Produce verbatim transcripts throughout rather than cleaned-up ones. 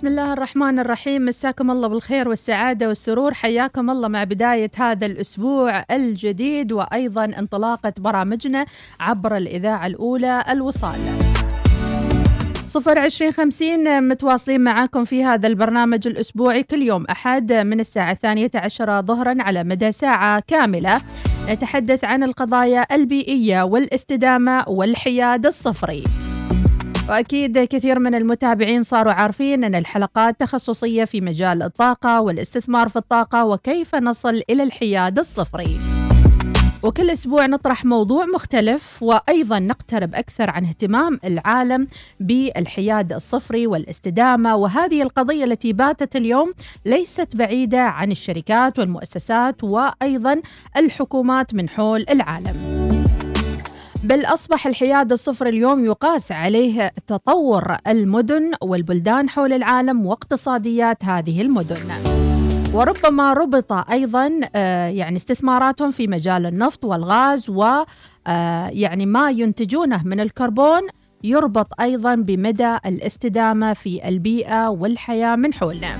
بسم الله الرحمن الرحيم. مساكم الله بالخير والسعادة والسرور، حياكم الله مع بداية هذا الأسبوع الجديد وأيضا انطلاقة برامجنا عبر الإذاعة الأولى الوصال صفر عشرين خمسين. متواصلين معاكم في هذا البرنامج الأسبوعي كل يوم أحد من الساعة الثانية عشرة ظهرا على مدى ساعة كاملة، نتحدث عن القضايا البيئية والاستدامة والحياد الصفري. وأكيد كثير من المتابعين صاروا عارفين أن الحلقات تخصصية في مجال الطاقة والاستثمار في الطاقة وكيف نصل إلى الحياد الصفري، وكل أسبوع نطرح موضوع مختلف وأيضا نقترب أكثر عن اهتمام العالم بالحياد الصفري والاستدامة. وهذه القضية التي باتت اليوم ليست بعيدة عن الشركات والمؤسسات وأيضا الحكومات من حول العالم، بل أصبح الحياد الصفري اليوم يقاس عليه تطور المدن والبلدان حول العالم واقتصاديات هذه المدن، وربما ربط أيضا يعني استثماراتهم في مجال النفط والغاز و يعني ما ينتجونه من الكربون يربط أيضا بمدى الاستدامة في البيئة والحياة من حولنا.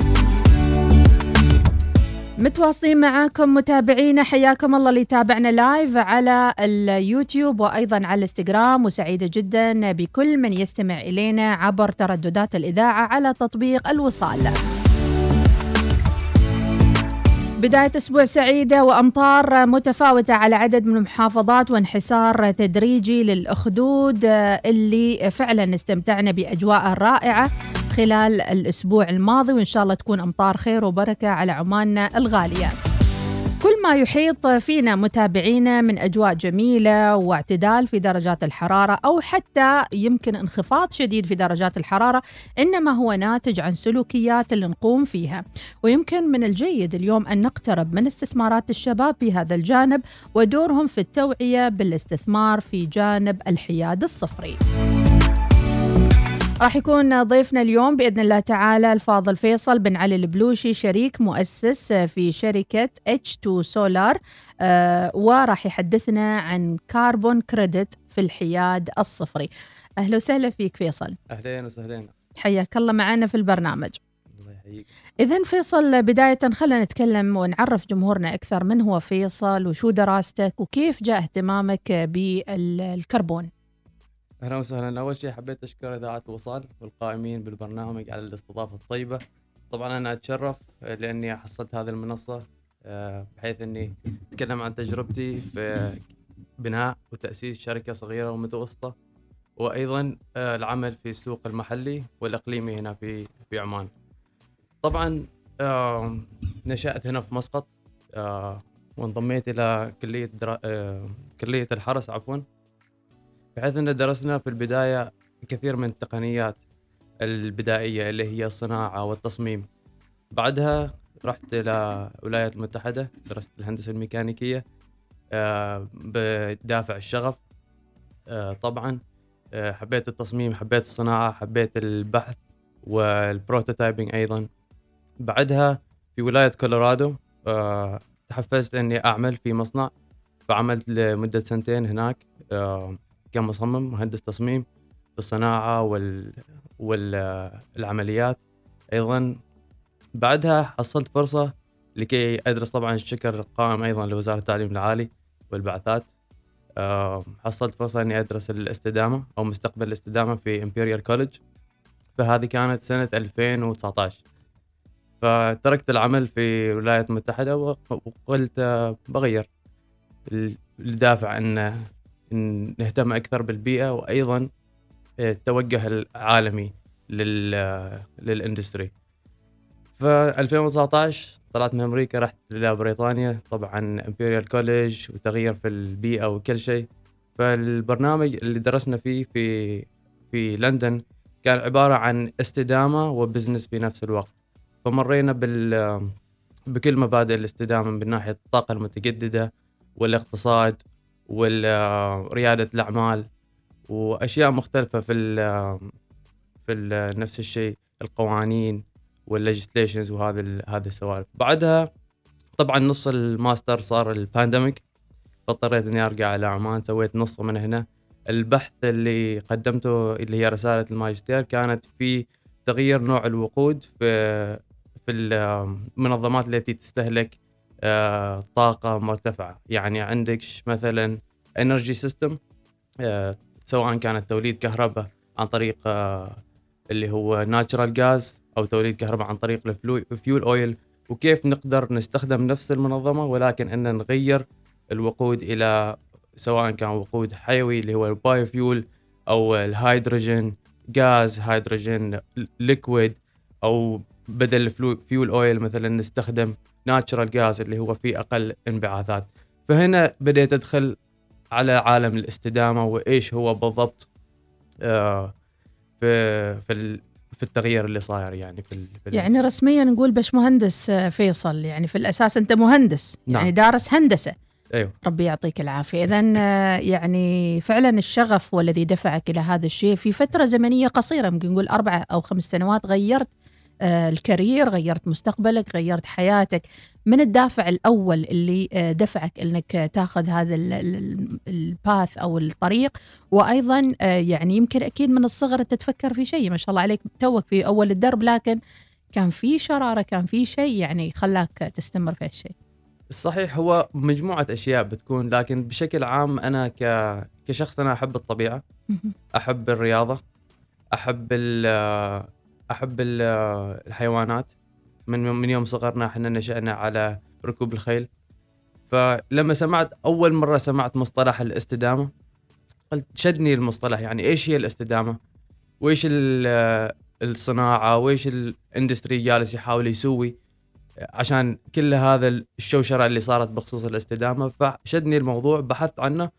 متواصلين معاكم متابعينا، حياكم الله اللي تابعنا لايف على اليوتيوب وأيضا على الانستغرام، وسعيدة جدا بكل من يستمع إلينا عبر ترددات الإذاعة على تطبيق الوصال. بداية أسبوع سعيدة وأمطار متفاوتة على عدد من المحافظات وانحسار تدريجي للأخدود اللي فعلا استمتعنا بأجواء رائعة خلال الأسبوع الماضي، وإن شاء الله تكون أمطار خير وبركة على عماننا الغالية. كل ما يحيط فينا متابعينا من أجواء جميلة واعتدال في درجات الحرارة أو حتى يمكن انخفاض شديد في درجات الحرارة، إنما هو ناتج عن سلوكيات اللي نقوم فيها، ويمكن من الجيد اليوم أن نقترب من استثمارات الشباب في هذا الجانب ودورهم في التوعية بالاستثمار في جانب الحياد الصفري. راح يكون ضيفنا اليوم بإذن الله تعالى الفاضل فيصل بن علي البلوشي، شريك مؤسس في شركة إتش تو Solar، آه وراح يحدثنا عن كاربون كريدت في الحياد الصفري. أهلا وسهلا فيك فيصل. أهلين وسهلين، حياك الله معنا في البرنامج. الله يحييك. إذن فيصل، بداية خلنا نتكلم ونعرف جمهورنا أكثر من هو فيصل وشو دراستك وكيف جاء اهتمامك بالكربون. أهلا وسهلا. أول شيء حبيت أشكر إذاعة وصال والقائمين بالبرنامج على الاستضافة الطيبة. طبعا أنا أتشرف لأني حصلت هذه المنصة بحيث أني أتكلم عن تجربتي في بناء وتأسيس شركة صغيرة ومتوسطة، وأيضا العمل في السوق المحلي والإقليمي هنا في في عمان. طبعا نشأت هنا في مسقط وانضميت إلى كلية درا... كلية الحرس عفوا بحيث أن درسنا في البداية كثير من التقنيات البدائية اللي هي الصناعة والتصميم. بعدها رحت إلى الولايات المتحدة، درست الهندسة الميكانيكية بدافع الشغف. طبعا حبيت التصميم، حبيت الصناعة، حبيت البحث والبروتوتايبنج أيضا. بعدها في ولاية كولورادو تحفزت أني أعمل في مصنع، فعملت لمدة سنتين هناك كمصمم مهندس تصميم في الصناعة وال... والعمليات أيضا. بعدها حصلت فرصة لكي أدرس، طبعا الشكر قائم أيضا لوزارة التعليم العالي والبعثات. أه حصلت فرصة أني أدرس الاستدامة أو مستقبل الاستدامة في إمبيريال كوليدج، فهذه كانت سنة ألفين وتسعة عشر. فتركت العمل في الولايات المتحدة وقلت بغير الدافع أن نهتم أكثر بالبيئة وأيضا التوجه العالمي لل للإندستري. فألفين وتسعة عشر طلعت من أمريكا، رحت إلى بريطانيا، طبعا إمبيريال كوليج وتغيير في البيئة وكل شيء. فالبرنامج اللي درسنا فيه في في لندن كان عبارة عن استدامة وبزنس بنفس الوقت، فمرينا بال بكل مبادئ الاستدامة من ناحية الطاقة المتجددة والاقتصاد والريادة الأعمال وأشياء مختلفة في ال في ال نفس الشيء القوانين والlegislations وهذا هذه السوالف. بعدها طبعا نص الماستر صار البانديميك، فاضطريت إني أرجع على عمان، سويت نص من هنا. البحث اللي قدمته اللي هي رسالة الماجستير كانت في تغيير نوع الوقود في في المنظمات التي تستهلك طاقة مرتفعة. يعني عندك مثلا انرجي سيستم، سواء كانت توليد كهرباء عن طريق اللي هو ناتشرال غاز او توليد كهرباء عن طريق الفيول اويل، وكيف نقدر نستخدم نفس المنظمة ولكن ان نغير الوقود الى سواء كان وقود حيوي اللي هو البايو فيول او الهيدروجين غاز، هيدروجين ليكويد، او بدل فيول اويل مثلا نستخدم ناتشرال غاز اللي هو فيه اقل انبعاثات. فهنا بديت ادخل على عالم الاستدامة وايش هو بالضبط آه في في في التغيير اللي صاير. يعني في, في يعني رسميا نقول باشمهندس فيصل، يعني في الاساس انت مهندس، يعني نعم. دارس هندسة. أيوه. ربي يعطيك العافية. إذن يعني فعلا الشغف والذي دفعك إلى هذا الشيء في فترة زمنية قصيرة، ممكن نقول أربعة أو خمس سنوات، غيرت الكارير، غيرت مستقبلك، غيرت حياتك. من الدافع الأول اللي دفعك أنك تأخذ هذا الباث أو الطريق؟ وأيضا يعني يمكن أكيد من الصغر تتفكر في شيء، ما شاء الله عليك توك في أول الدرب، لكن كان في شرارة، كان في شيء يعني خلاك تستمر في هالشيء. الصحيح هو مجموعة أشياء بتكون، لكن بشكل عام أنا ك... كشخص أنا أحب الطبيعة، أحب الرياضة، أحب ال... أحب ال... الحيوانات. من من يوم صغرنا إحنا نشأنا على ركوب الخيل، فلما سمعت أول مرة سمعت مصطلح الاستدامة قلت شدني المصطلح، يعني إيش هي الاستدامة وإيش ال... الصناعة وإيش الاندستري جالس يحاول يسوي عشان كل هذا الشوشرة اللي صارت بخصوص الاستدامة. فشدني الموضوع، بحثت عنه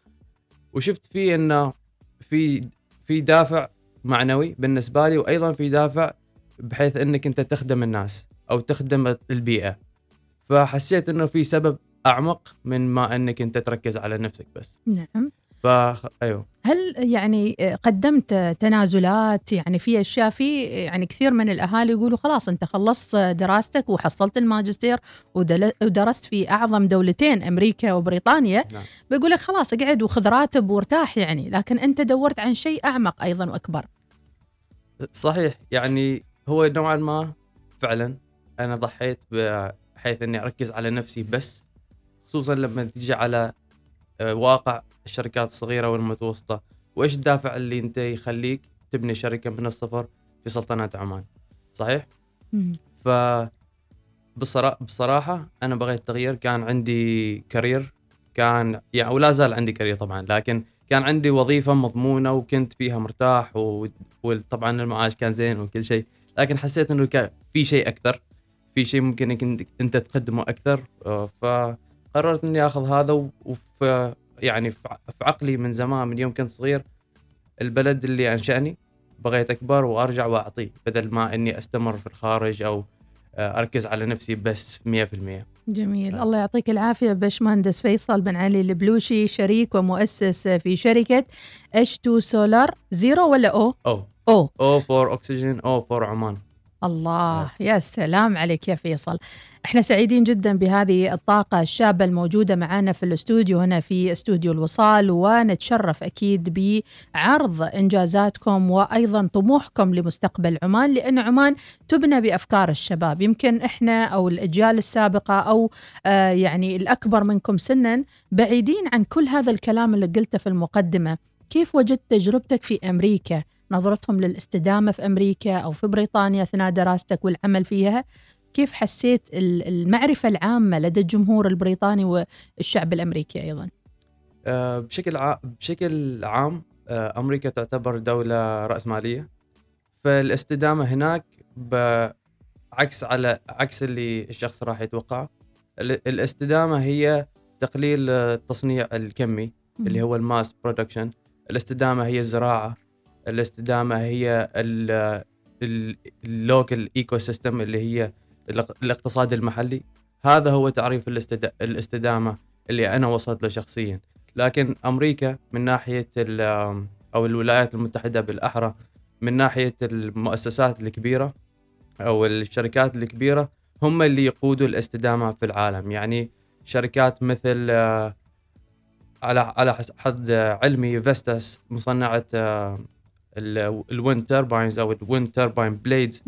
وشفت فيه انه في في دافع معنوي بالنسبة لي، وايضا في دافع بحيث انك انت تخدم الناس او تخدم البيئة. فحسيت انه في سبب اعمق من ما انك انت تركز على نفسك بس. نعم. فا أيوه. هل يعني قدمت تنازلات؟ يعني في أشياء، في يعني كثير من الأهالي يقولوا خلاص أنت خلصت دراستك وحصلت الماجستير ودرست في أعظم دولتين أمريكا وبريطانيا، نعم. بيقولك خلاص اقعد وخذ راتب وارتاح يعني، لكن أنت دورت عن شيء أعمق أيضا وأكبر. صحيح، يعني هو نوعا ما فعلا أنا ضحيت بحيث أني أركز على نفسي بس، خصوصا لما تيجي على واقع الشركات الصغيرة والمتوسطة. وإيش الدافع اللي أنت يخليك تبني شركة من الصفر في سلطنة عمان؟ صحيح؟ فبصراحة أنا بغيت تغيير. كان عندي كارير، كان يعني ولا زال عندي كارير طبعا، لكن كان عندي وظيفة مضمونة وكنت فيها مرتاح، وطبعا المعاش كان زين وكل شيء، لكن حسيت أنه كان في شيء أكثر، في شيء ممكن أنك أنت تقدمه أكثر. فقررت أني أخذ هذا. وفي يعني في عقلي من زمان، من يوم كنت صغير، البلد اللي أنشأني بغيت أكبر وأرجع وأعطيه، بدل ما أني أستمر في الخارج أو أركز على نفسي بس مية في المية. جميل. آه. الله يعطيك العافية باشمهندس فيصل بن علي البلوشي، شريك ومؤسس في شركة إتش تو Solar. زيرو ولا أو؟ أو أو أو فور أكسجين، أو فور عمان. الله، يا سلام عليك يا فيصل. احنا سعيدين جدا بهذه الطاقة الشابة الموجودة معنا في الاستوديو هنا في استوديو الوصال، ونتشرف أكيد بعرض إنجازاتكم وأيضا طموحكم لمستقبل عمان، لأن عمان تبنى بأفكار الشباب. يمكن احنا أو الأجيال السابقة أو آه يعني الأكبر منكم سنا بعيدين عن كل هذا الكلام اللي قلته في المقدمة. كيف وجدت تجربتك في أمريكا، نظرتهم للاستدامة في أمريكا أو في بريطانيا أثناء دراستك والعمل فيها؟ كيف حسيت المعرفة العامة لدى الجمهور البريطاني والشعب الأمريكي أيضا؟ أه بشكل, ع... بشكل عام أه أمريكا تعتبر دولة رأسمالية، فالاستدامة هناك بعكس على عكس اللي الشخص راح يتوقعه. الاستدامة هي تقليل التصنيع الكمي اللي هو الماس برودكشن، الاستدامة هي الزراعة، الاستدامة هي اللوكال ايكو سيستم اللي هي الاقتصاد المحلي. هذا هو تعريف الاستدامة اللي أنا وصلت له شخصيا. لكن أمريكا من ناحية أو الولايات المتحدة بالأحرى من ناحية المؤسسات الكبيرة أو الشركات الكبيرة هم اللي يقودوا الاستدامة في العالم. يعني شركات مثل على على حد علمي فيستس، مصنعة الويند ترباينز او الويند ترباين بليدز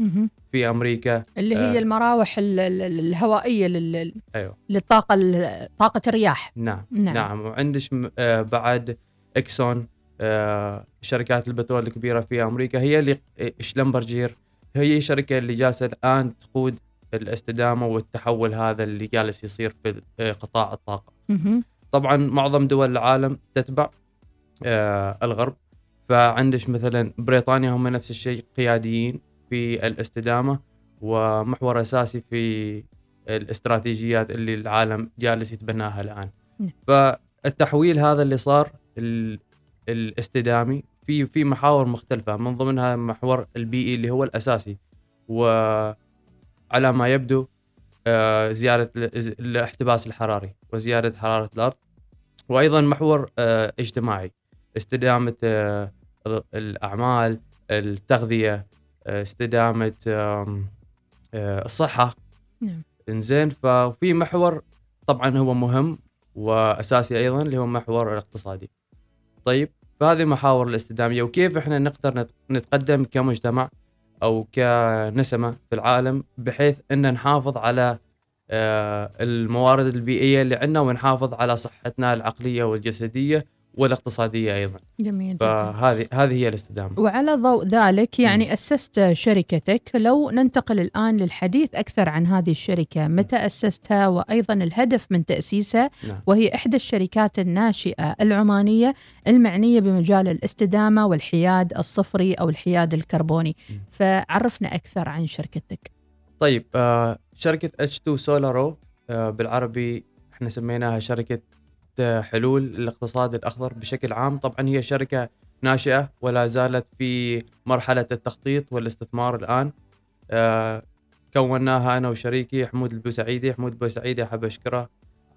في امريكا، اللي هي آه المراوح ال ال الهوائيه لل أيوة. للطاقه طاقه الرياح. نعم نعم, نعم. وعندش آه بعد اكسون، آه شركات البترول الكبيره في امريكا، هي اللي شلمبرجير هي الشركه اللي جالسه الان تقود الاستدامه والتحول هذا اللي جالس يصير في قطاع الطاقه. طبعا معظم دول العالم تتبع آه الغرب، فعندش مثلا بريطانيا هم نفس الشيء قياديين في الاستدامة ومحور أساسي في الاستراتيجيات اللي العالم جالس يتبناها الآن. فالتحويل هذا اللي صار الاستدامي في في محاور مختلفة، من ضمنها محور البيئي اللي هو الأساسي، وعلى ما يبدو زيادة الاحتباس الحراري وزيادة حرارة الأرض، وأيضا محور اجتماعي، استدامة الأعمال، التغذية، استدامة الصحة. نعم. إنزين، ففي محور طبعا هو مهم وأساسي أيضا اللي هو محور الاقتصادي. طيب، فهذه محاور الاستدامية وكيف إحنا نقدر نتقدم كمجتمع أو كنسمة في العالم بحيث أن نحافظ على الموارد البيئية اللي عندنا ونحافظ على صحتنا العقلية والجسدية والاقتصادية أيضا. جميل. فهذه هذه هي الاستدامة. وعلى ضوء ذلك يعني م. أسست شركتك. لو ننتقل الآن للحديث أكثر عن هذه الشركة، متى أسستها وأيضا الهدف من تأسيسها؟ نعم. وهي إحدى الشركات الناشئة العمانية المعنية بمجال الاستدامة والحياد الصفري أو الحياد الكربوني. م. فعرفنا أكثر عن شركتك. طيب، آه شركة إتش تو Solar، آه بالعربي احنا سميناها شركة حلول الاقتصاد الأخضر بشكل عام. طبعا هي شركة ناشئة ولا زالت في مرحلة التخطيط والاستثمار الآن. آه كوناها أنا وشريكي حمود البسعيدي. حمود البسعيدي أحب أشكره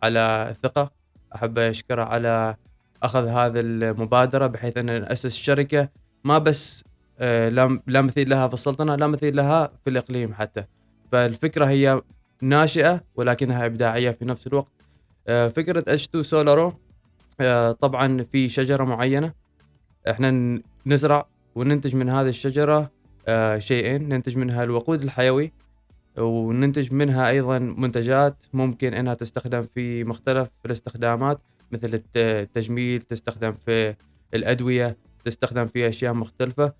على الثقة، أحب أشكره على أخذ هذه المبادرة بحيث أن نأسس شركة ما بس آه لا مثيل لها في السلطنة، لا مثيل لها في الإقليم حتى. فالفكرة هي ناشئة ولكنها إبداعية في نفس الوقت. فكرة إتش تو Solar طبعا في شجرة معينة، احنا نزرع وننتج من هذه الشجرة شيئين، ننتج منها الوقود الحيوي وننتج منها أيضا منتجات ممكن أنها تستخدم في مختلف الاستخدامات، مثل التجميل، تستخدم في الأدوية، تستخدم في أشياء مختلفة.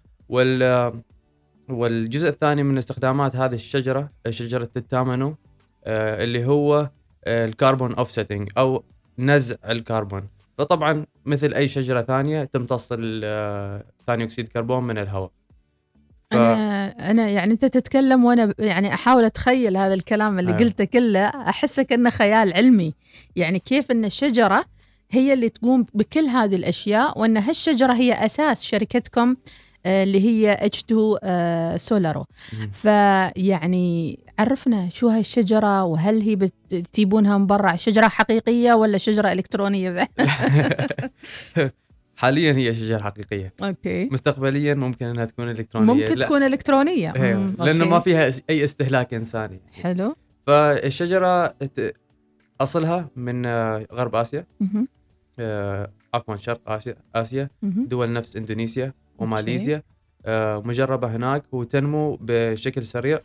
والجزء الثاني من استخدامات هذه الشجرة، شجرة التامنو، اللي هو الكربون أوفسيتنج أو نزع الكربون. فطبعا مثل أي شجرة ثانية تمتص ثاني أكسيد الكربون من الهواء. ف... أنا أنا يعني أنت تتكلم وأنا يعني أحاول أتخيل هذا الكلام اللي آه. قلته كله، أحسك أنه خيال علمي. يعني كيف أن الشجرة هي اللي تقوم بكل هذه الأشياء، وأن هالشجرة هي أساس شركتكم اللي هي إتش تو Solar. فيعني عرفنا شو هالشجرة، وهل هي بتجيبونها من برا، شجرة حقيقية ولا شجرة إلكترونية؟ حاليا هي شجرة حقيقية. أوكي. مستقبليا ممكن أنها تكون إلكترونية. ممكن تكون إلكترونية. لأنه ما فيها أي استهلاك إنساني. حلو. فالشجرة أصلها من غرب آسيا، عفوا شرق آسيا، آسيا دول نفس إندونيسيا وماليزيا. آه مجربة هناك وتنمو بشكل سريع،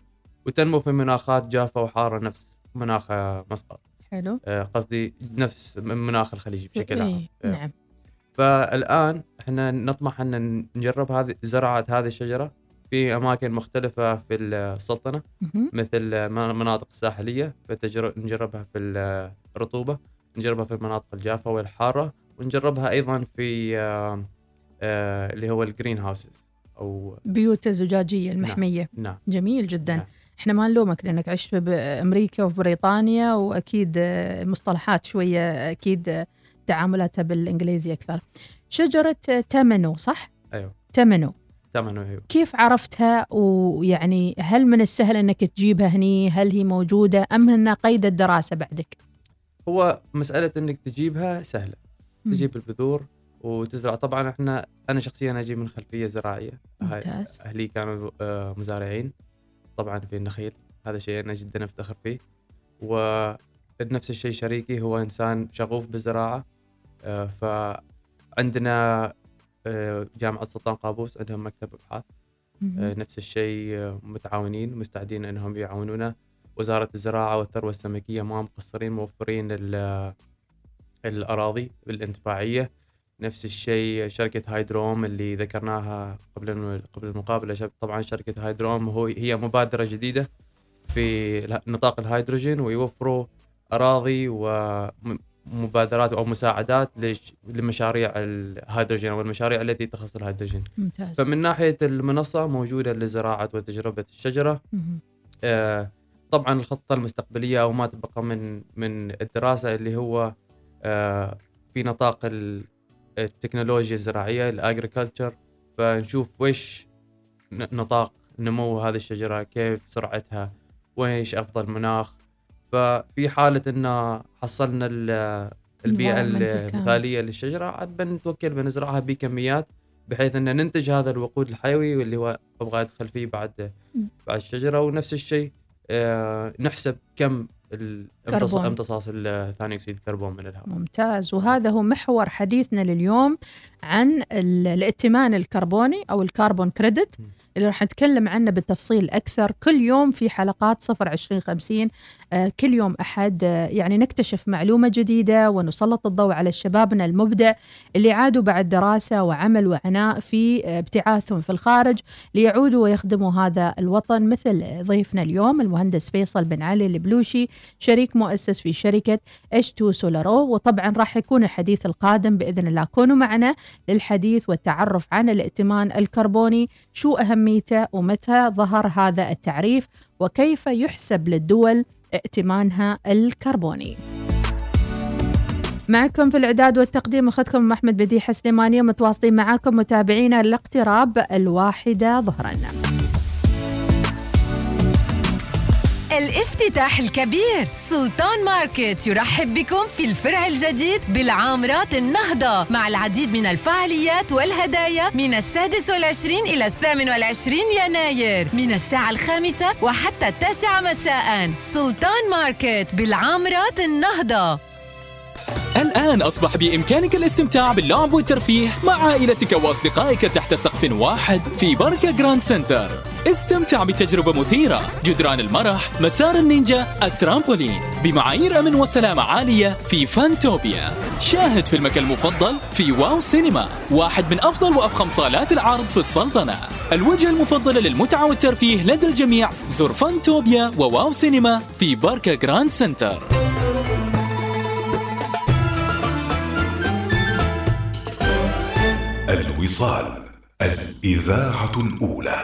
وتنمو في مناخات جافة وحارة نفس مناخ مسقط. حلو. آه قصدي نفس مناخ الخليج بشكل عام. آه. نعم. فالآن احنا نطمح أن نجرب هذه زراعة هذه الشجرة في أماكن مختلفة في السلطنة، مه. مثل مناطق الساحلية، فنجربها في الرطوبة، نجربها في المناطق الجافة والحارة، ونجربها أيضا في آه آه، اللي هو الجرين هاوس أو بيوت الزجاجية المحمية. نعم. نعم. جميل جدا. نعم. احنا ما نلومك لأنك عشت بأمريكا وفي بريطانيا، وأكيد مصطلحات شوية، أكيد تعاملاتها بالإنجليزي أكثر. شجرة تامنو، صح؟ أيوة، تامنو. تامنو أيوة. كيف عرفتها؟ ويعني هل من السهل أنك تجيبها هني؟ هل هي موجودة أم أنها قيد الدراسة بعدك؟ هو مسألة أنك تجيبها سهلة، تجيب البذور وتزرع. طبعا احنا انا شخصيا اجي من خلفيه زراعيه، اهلي كانوا مزارعين طبعا في النخيل، هذا شيء انا جدا افتخر فيه. ونفس الشيء شريكي هو انسان شغوف بالزراعه، فعندنا جامعة السلطان قابوس عندهم مكتب ابحاث نفس الشيء، متعاونين مستعدين انهم يعاونونا. وزارة الزراعة والثروة السمكية ما مقصرين، موفرين الأراضي الانتفاعية. نفس الشيء شركة هايدروم اللي ذكرناها قبل قبل المقابلة، طبعا شركة هايدروم هو هي مبادرة جديدة في نطاق الهيدروجين، ويوفروا أراضي ومبادرات أو مساعدات لمشاريع الهيدروجين أو المشاريع التي تخص الهيدروجين. ممتاز. فمن ناحية المنصة موجودة لزراعة وتجربة الشجرة. آه طبعا الخطة المستقبلية أو ما تبقى من من الدراسة اللي هو آه في نطاق التكنولوجيا الزراعية الأجريكالتشر، فنشوف ويش نطاق نمو هذه الشجرة، كيف سرعتها، ويش أفضل مناخ. ففي حالة إن حصلنا البيئة المثالية للشجرة عاد بنتوكل بنزرعها بكميات بحيث أن ننتج هذا الوقود الحيوي واللي هو أبغى أدخل فيه بعد بعد الشجرة. ونفس الشيء آه نحسب كم امتصاص ثاني أكسيد الكربون من الهواء. ممتاز. وهذا هو محور حديثنا لليوم عن الائتمان الكربوني أو الكربون كريدت اللي راح نتكلم عنه بالتفصيل أكثر كل يوم في حلقات صفر عشرين خمسين. كل يوم أحد يعني نكتشف معلومة جديدة ونسلط الضوء على شبابنا المبدع اللي عادوا بعد دراسة وعمل وعناء في ابتعاثهم في الخارج ليعودوا ويخدموا هذا الوطن، مثل ضيفنا اليوم المهندس فيصل بن علي البلوشي، شريك مؤسس في شركة إتش تو Solar. وطبعا راح يكون الحديث القادم بإذن الله، كونوا معنا للحديث والتعرف عن الائتمان الكربوني، شو أهميته ومتى ظهر هذا التعريف وكيف يحسب للدول ائتمانها الكربوني. معكم في الإعداد والتقديم أخذكم أحمد بديحة سليمانية، متواصلين معاكم متابعينا الاقتراب الواحدة ظهرا. الافتتاح الكبير، سلطان ماركت يرحب بكم في الفرع الجديد بالعامرات النهضة مع العديد من الفعاليات والهدايا من السادس والعشرين إلى الثامن والعشرين يناير من الساعة الخامسة وحتى التاسعة مساء. سلطان ماركت بالعامرات النهضة. الآن أصبح بإمكانك الاستمتاع باللعب والترفيه مع عائلتك وأصدقائك تحت سقف واحد في بركة جراند سنتر. استمتع بتجربة مثيرة، جدران المرح، مسار النينجا، الترامبولين، بمعايير أمن وسلامة عالية في فانتوبيا. شاهد فيلمك المفضل في واو سينما، واحد من أفضل وأفخم صالات العرض في السلطنة. الوجهة المفضلة للمتعة والترفيه لدى الجميع، زر فانتوبيا وواو سينما في بركة جراند سنتر. الوصال، الإذاعة الأولى.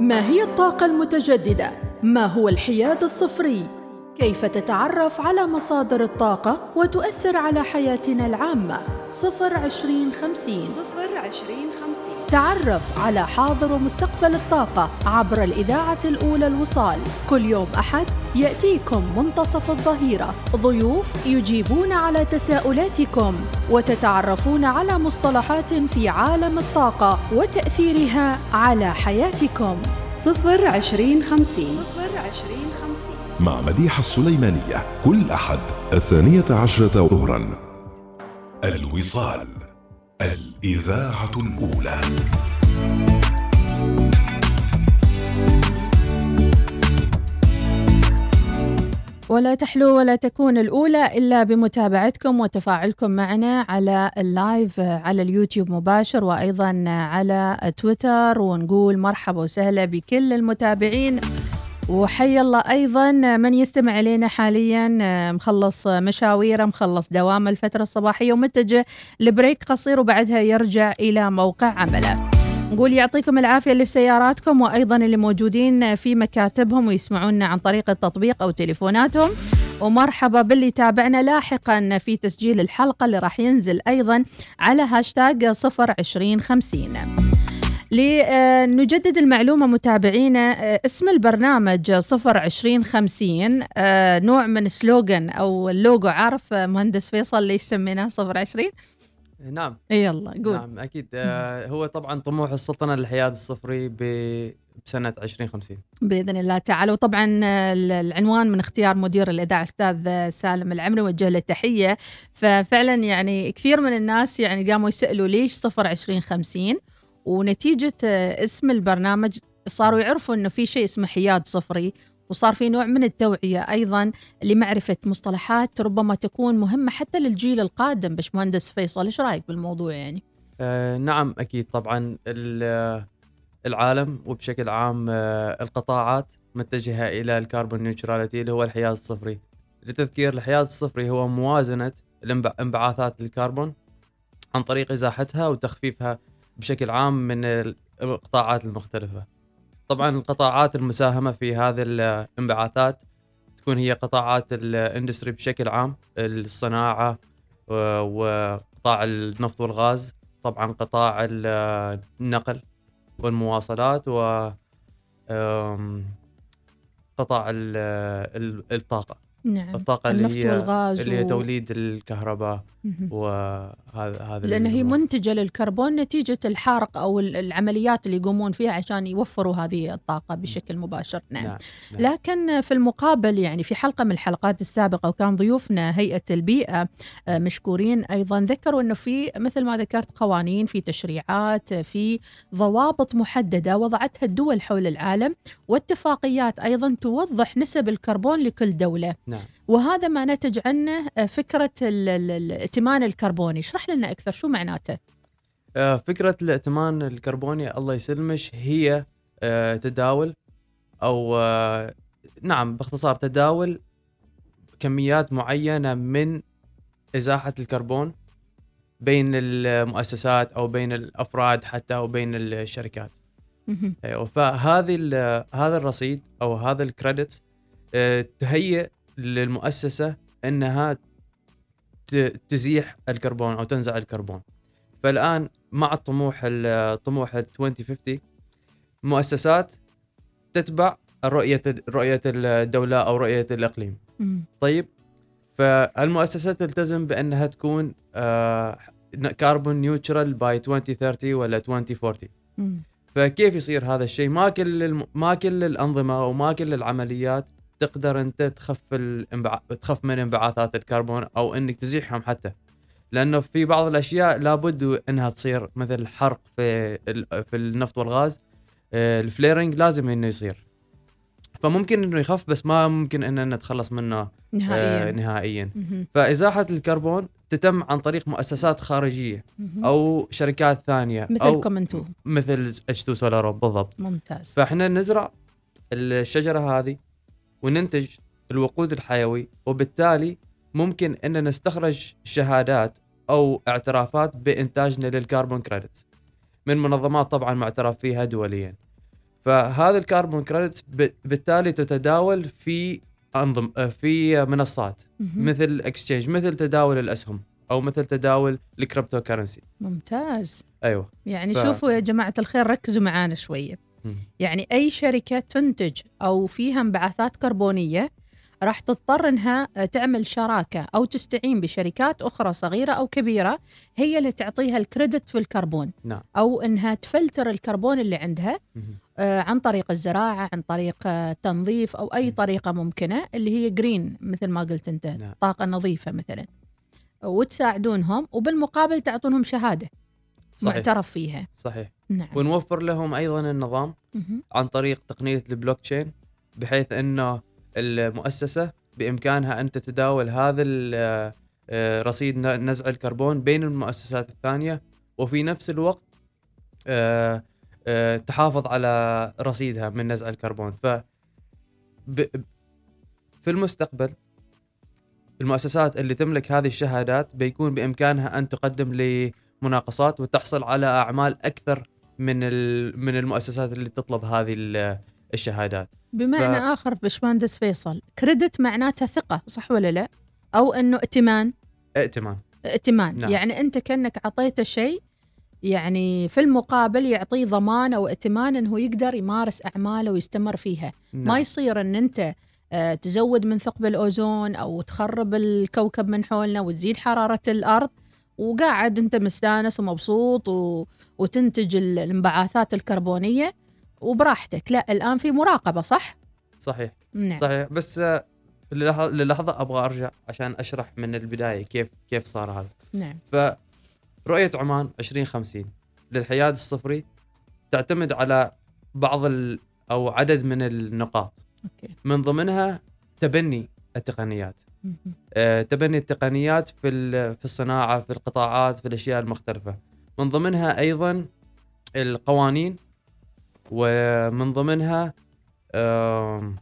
ما هي الطاقة المتجددة؟ ما هو الحياد الصفري؟ كيف تتعرف على مصادر الطاقة وتؤثر على حياتنا العامة؟ صفر عشرين خمسين. صفر عشرين خمسين. تعرف على حاضر ومستقبل الطاقة عبر الإذاعة الأولى الوصال. كل يوم أحد يأتيكم منتصف الظهيرة ضيوف يجيبون على تساؤلاتكم وتتعرفون على مصطلحات في عالم الطاقة وتأثيرها على حياتكم. صفر عشرين خمسين. صفر عشرين خمسين. مع مديحة السليمانية كل أحد الثانية عشرة ظهرا. الوصال، الإذاعة الأولى. ولا تحلو ولا تكون الأولى إلا بمتابعتكم وتفاعلكم معنا على اللايف على اليوتيوب مباشر وأيضا على تويتر. ونقول مرحبا وسهلا بكل المتابعين، وحي الله أيضا من يستمع إلينا حاليا مخلص مشاويره، مخلص دوامه الفترة الصباحية ومتجه لبريك قصير وبعدها يرجع إلى موقع عمله. نقول يعطيكم العافية اللي في سياراتكم وأيضا اللي موجودين في مكاتبهم ويسمعونا عن طريق التطبيق أو تليفوناتهم، ومرحبا باللي تابعنا لاحقا في تسجيل الحلقة اللي راح ينزل أيضا على هاشتاج صفر عشرين خمسين. لنجدد المعلومة متابعينا، اسم البرنامج صفر عشرين خمسين نوع من سلوغن أو اللوجو. عارف مهندس فيصل ليش سميناه صفر عشرين؟ نعم يلا قول. نعم أكيد. هو طبعا طموح السلطنة للحياد الصفري ب بسنة عشرين خمسين بإذن الله تعالى. وطبعا العنوان من اختيار مدير الإذاعة أستاذ سالم العمري، وجه له تحية. ففعلا يعني كثير من الناس يعني قاموا يسألوا ليش صفر عشرين خمسين، ونتيجة اسم البرنامج صاروا يعرفوا أنه في شيء اسمه حياد صفري، وصار في نوع من التوعية أيضا لمعرفة مصطلحات ربما تكون مهمة حتى للجيل القادم. باشمهندس فيصل إيش رأيك بالموضوع يعني؟ آه نعم أكيد. طبعا العالم وبشكل عام القطاعات متجهة إلى الكربون نيوتراليتي اللي هو الحياد الصفري. لتذكير، الحياد الصفري هو موازنة انبعاثات الكربون عن طريق إزاحتها وتخفيفها بشكل عام من القطاعات المختلفة. طبعا القطاعات المساهمة في هذه الانبعاثات تكون هي قطاعات الاندستري بشكل عام، الصناعة وقطاع النفط والغاز، طبعا قطاع النقل والمواصلات، و قطاع الطاقة. نعم. الطاقة اللي هي اللي هي توليد و... الكهرباء وهذا هذا لأن هي منتجة للكربون نتيجة الحرق أو العمليات اللي يقومون فيها عشان يوفروا هذه الطاقة بشكل مباشر. نعم. نعم. نعم. لكن في المقابل يعني في حلقة من الحلقات السابقة وكان ضيوفنا هيئة البيئة مشكورين أيضا، ذكروا أنه في مثل ما ذكرت قوانين، في تشريعات، في ضوابط محددة وضعتها الدول حول العالم، واتفاقيات أيضا توضح نسب الكربون لكل دولة. نعم. وهذا ما نتج عنه فكرة الائتمان الكربوني. شرح لنا أكثر شو معناته؟ فكرة الائتمان الكربوني الله يسلمش هي تداول أو نعم باختصار تداول كميات معينة من إزاحة الكربون بين المؤسسات أو بين الأفراد حتى أو بين الشركات. فهذه هذا الرصيد أو هذا الكريدت تهيئ للمؤسسة أنها تزيح الكربون أو تنزع الكربون. فالآن مع الطموح الطموح عشرين خمسين مؤسسات تتبع رؤية رؤية الدولة أو رؤية الإقليم. م- طيب فالمؤسسة تلتزم بأنها تكون كربون نيوترال باي عشرين ثلاثين ولا عشرين أربعين. م- فكيف يصير هذا الشيء؟ ما كل الم... ما كل الأنظمة وما كل العمليات تقدر أنت تخف الانبع... تخف من انبعاثات الكربون أو أنك تزيحهم حتى، لأنه في بعض الأشياء لابد أنها تصير، مثل الحرق في ال... في النفط والغاز، الفليرنج لازم أنه يصير. فممكن أنه يخف بس ما ممكن أننا نتخلص منه نهائيا. آه نهائياً. فإزاحة الكربون تتم عن طريق مؤسسات خارجية مم. أو شركات ثانية مثلكم أنتم، مثل إتش تو Solar بالضبط. ممتاز. فإحنا نزرع الشجرة هذه وننتج الوقود الحيوي، وبالتالي ممكن أن نستخرج شهادات أو اعترافات بإنتاجنا للكربون كريدت من منظمات طبعا معترف فيها دوليا. فهذا الكربون كريدت بالتالي تتداول في أنظمة في منصات مثل اكسشينج، مثل تداول الأسهم أو مثل تداول الكريبتو كرنسي. ممتاز. أيوة يعني ف... شوفوا يا جماعة الخير ركزوا معانا شوية. يعني أي شركة تنتج أو فيها انبعاثات كربونية راح تضطر أنها تعمل شراكة أو تستعين بشركات أخرى صغيرة أو كبيرة هي اللي تعطيها الكريدت في الكربون. نعم. أو أنها تفلتر الكربون اللي عندها آه عن طريق الزراعة، عن طريق تنظيف أو أي طريقة ممكنة اللي هي جرين مثل ما قلت أنت. نعم. طاقة نظيفة مثلا، وتساعدونهم وبالمقابل تعطونهم شهادة. صحيح. معترف فيها. صحيح. نعم. ونوفر لهم أيضا النظام مه. عن طريق تقنية البلوك تشين، بحيث أن المؤسسة بإمكانها أن تتداول هذا رصيد نزع الكربون بين المؤسسات الثانية، وفي نفس الوقت تحافظ على رصيدها من نزع الكربون. ف في المستقبل المؤسسات اللي تملك هذه الشهادات بيكون بإمكانها أن تقدم لمناقصات وتحصل على أعمال أكثر من من المؤسسات اللي تطلب هذه الشهادات. بمعنى ف... آخر باشمهندس فيصل، كريدت معناتها ثقة صح ولا لا؟ أو أنه ائتمان ائتمان ائتمان. نعم. يعني أنت كأنك عطيته شيء يعني في المقابل يعطيه ضمان أو ائتمان أنه يقدر يمارس أعماله ويستمر فيها. نعم. ما يصير أن أنت تزود من ثقب الأوزون أو تخرب الكوكب من حولنا وتزيد حرارة الأرض وقاعد أنت مستانس ومبسوط و... وتنتج الانبعاثات الكربونية وبراحتك. لا، الآن في مراقبة. صح؟ صحيح. نعم. صحيح. بس للحظة أبغى أرجع عشان أشرح من البداية كيف كيف صار هذا. نعم. فرؤية عمان عشرين خمسين للحياد الصفري تعتمد على بعض ال... أو عدد من النقاط. أوكي. من ضمنها تبني التقنيات. أه، تبني التقنيات في في الصناعة، في القطاعات، في الأشياء المختلفة. من ضمنها أيضا القوانين، ومن ضمنها أه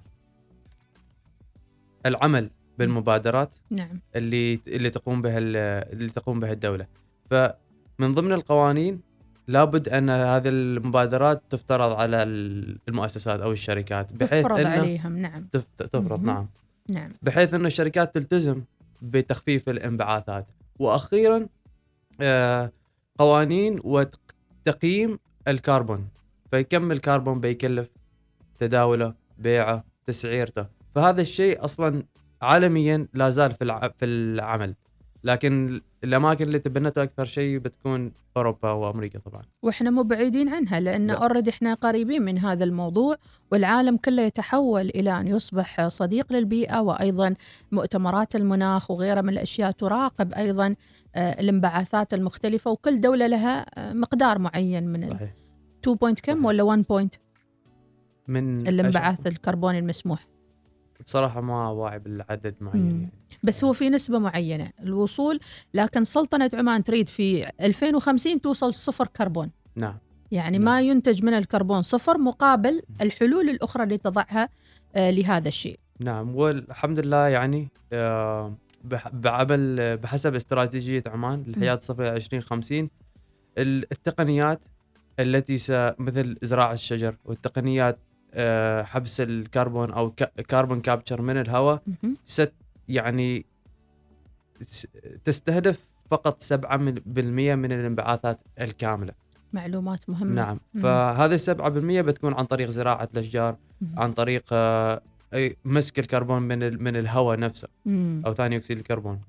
العمل بالمبادرات. نعم. اللي اللي تقوم بها اللي تقوم بها الدولة. فمن ضمن القوانين لابد أن هذه المبادرات تفترض على المؤسسات أو الشركات، بحيث تفرض عليهم. نعم. تفرض. نعم. نعم. بحيث أن الشركات تلتزم بتخفيف الانبعاثات. وأخيرا آه قوانين وتقييم الكربون، فكم الكربون بيكلف تداوله، بيعه، تسعيرته. فهذا الشيء أصلا عالميا لا زال في في العمل، لكن الأماكن اللي تبنتها أكثر شيء بتكون أوروبا وأمريكا طبعا، وإحنا مو بعيدين عنها لأن أوريدي إحنا قريبين من هذا الموضوع، والعالم كله يتحول إلى أن يصبح صديق للبيئة. وأيضا مؤتمرات المناخ وغيرها من الأشياء تراقب أيضا الانبعاثات المختلفة، وكل دولة لها مقدار معين من تو بوينت كم ولا واحد بوينت من الانبعاث الكربوني المسموح. بصراحة ما واعي بالعدد معين يعني. بس هو في نسبة معينة الوصول، لكن سلطنة عمان تريد في ألفين وخمسين توصل صفر كربون. نعم. يعني نعم. ما ينتج من الكربون صفر مقابل الحلول الأخرى اللي تضعها آه لهذا الشيء. نعم. والحمد لله يعني آه بعمل بحسب استراتيجية عمان للحياد الصفري عشرين خمسين، التقنيات التي س مثل زراعة الشجر والتقنيات أه حبس الكربون أو كاربون كابتشر من الهواء ست يعني تستهدف فقط سبعة بالمئة من الانبعاثات الكاملة. معلومات مهمة. نعم. مم. فهذه السبعة بالمئة بتكون عن طريق زراعة الأشجار، مم. عن طريق أه مسك الكربون من من الهواء نفسه، مم. أو ثاني أكسيد الكربون.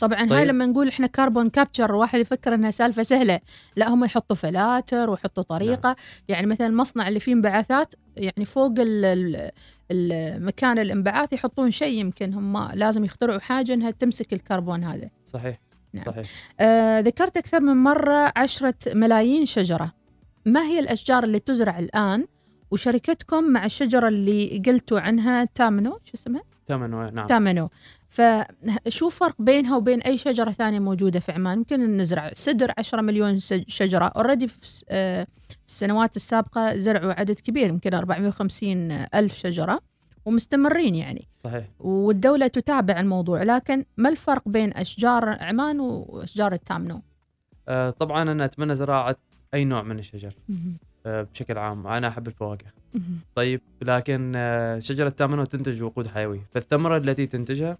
طبعا. طيب. هاي لما نقول احنا كربون كابتشر واحد يفكر انها سالفه سهله، لا هم يحطوا فلاتر ويحطوا طريقه. نعم. يعني مثلا المصنع اللي فيه انبعاثات يعني فوق المكان الانبعاث يحطون شيء، يمكن هم لازم يخترعوا حاجه انها تمسك الكربون هذا. صحيح. نعم. صحيح. آه ذكرت اكثر من مره عشرة ملايين شجره. ما هي الاشجار اللي تزرع الان، وشركتكم مع الشجره اللي قلتوا عنها تامنو، شو اسمها؟ تامنو. نعم. تامنو. فشو فرق بينها وبين أي شجرة ثانية موجودة في عمان؟ ممكن نزرع سدر عشرة مليون شجرة. أوريدي في السنوات السابقة زرعوا عدد كبير، يمكن أربعمائة وخمسين ألف شجرة، ومستمرين يعني. صحيح. والدولة تتابع الموضوع، لكن ما الفرق بين أشجار عمان وأشجار التامنو؟ أه طبعا أنا أتمنى زراعة أي نوع من الشجر أه بشكل عام. أنا أحب الفواكه. طيب، لكن شجرة التامنو تنتج وقود حيوي، فالثمرة التي تنتجها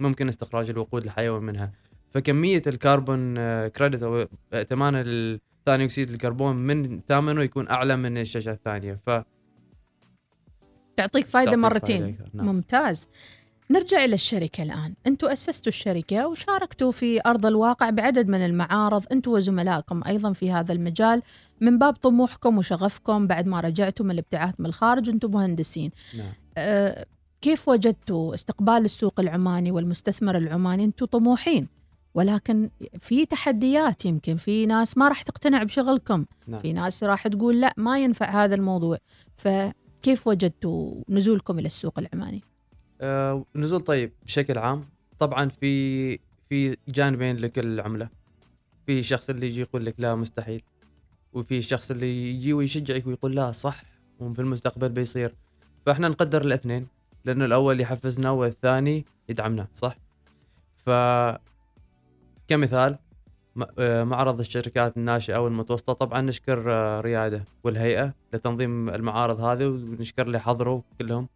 ممكن استخراج الوقود الحيوي منها، فكمية الكربون كريدت أو ائتمان ثاني أكسيد الكربون من تامنو يكون أعلى من الشجرة الثانية، ف تعطيك فايدة تعطيك مرتين. فايدة. نعم. ممتاز. نرجع إلى الشركة الآن. أنتوا أسستوا الشركة وشاركتوا في أرض الواقع بعدد من المعارض، أنتوا وزملائكم أيضا في هذا المجال، من باب طموحكم وشغفكم بعد ما رجعتوا من الابتعاث من الخارج، أنتوا مهندسين. نعم. أه كيف وجدتوا استقبال السوق العماني والمستثمر العماني؟ أنتوا طموحين، ولكن في تحديات، يمكن في ناس ما راح تقتنع بشغلكم. نعم. في ناس راح تقول لا ما ينفع هذا الموضوع، فكيف وجدتوا نزولكم إلى السوق العماني؟ آه، نزول طيب بشكل عام. طبعا في في جانبين لكل عملة، في شخص اللي يجي يقول لك لا مستحيل، وفي شخص اللي يجي ويشجعك ويقول لا صح وفي المستقبل بيصير. فإحنا نقدر الاثنين، لأنه الأول يحفزنا والثاني يدعمنا. صح. فكمثال معرض الشركات الناشئة والمتوسطة، طبعا نشكر ريادة والهيئة لتنظيم المعارض هذه، ونشكر اللي حضروا كلهم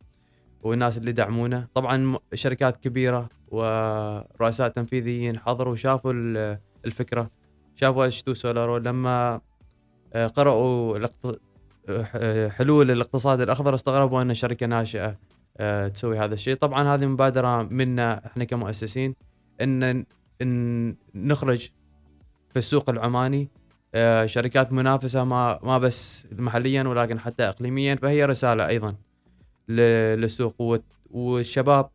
والناس اللي دعمونا. طبعا شركات كبيرة ورؤساء تنفيذيين حضروا وشافوا الفكرة شافوا اتش تو سولار ولما قرأوا حلول الاقتصاد الأخضر استغربوا أن شركة ناشئة تسوي هذا الشيء. طبعا هذه مبادرة منا احنا كمؤسسين ان نخرج في السوق العماني شركات منافسة ما ما بس محليا ولكن حتى إقليميا، فهي رسالة أيضا للسوق. والشباب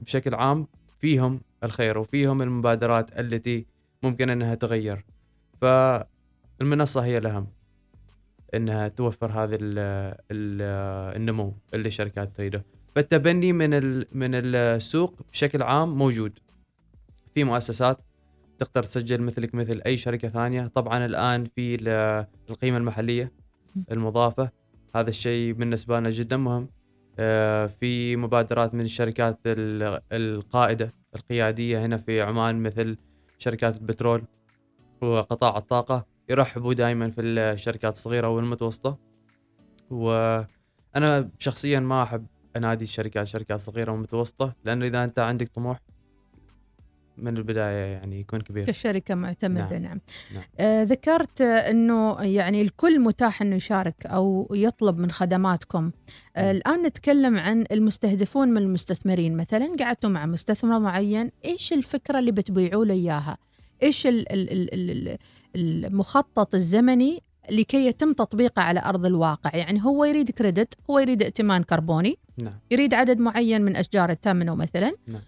بشكل عام فيهم الخير وفيهم المبادرات التي ممكن أنها تغير، فالمنصة هي الأهم أنها توفر هذا النمو اللي الشركات تريده. فالتبني من من السوق بشكل عام موجود، في مؤسسات تقدر تسجل مثلك مثل أي شركة ثانية. طبعا الآن في القيمة المحلية المضافة، هذا الشيء بالنسبة لنا جدا مهم. في مبادرات من الشركات القائدة القيادية هنا في عمان مثل شركات البترول وقطاع الطاقة، يرحبوا دائما في الشركات الصغيرة والمتوسطة. وأنا شخصيا ما أحب أنادي الشركات شركات صغيرة ومتوسطة، لأنه إذا أنت عندك طموح من البداية يعني يكون كبير كشركة معتمدة. نعم, نعم. نعم. آه ذكرت أنه يعني الكل متاح أنه يشارك أو يطلب من خدماتكم. آه الآن نتكلم عن المستهدفون من المستثمرين، مثلا قعدتوا مع مستثمر معين، إيش الفكرة اللي بتبيعوا لي إياها؟ إيش ال ال ال المخطط الزمني لكي يتم تطبيقه على أرض الواقع؟ يعني هو يريد كريدت، هو يريد ائتمان كربوني، نعم. يريد عدد معين من أشجار التامنو مثلا، نعم.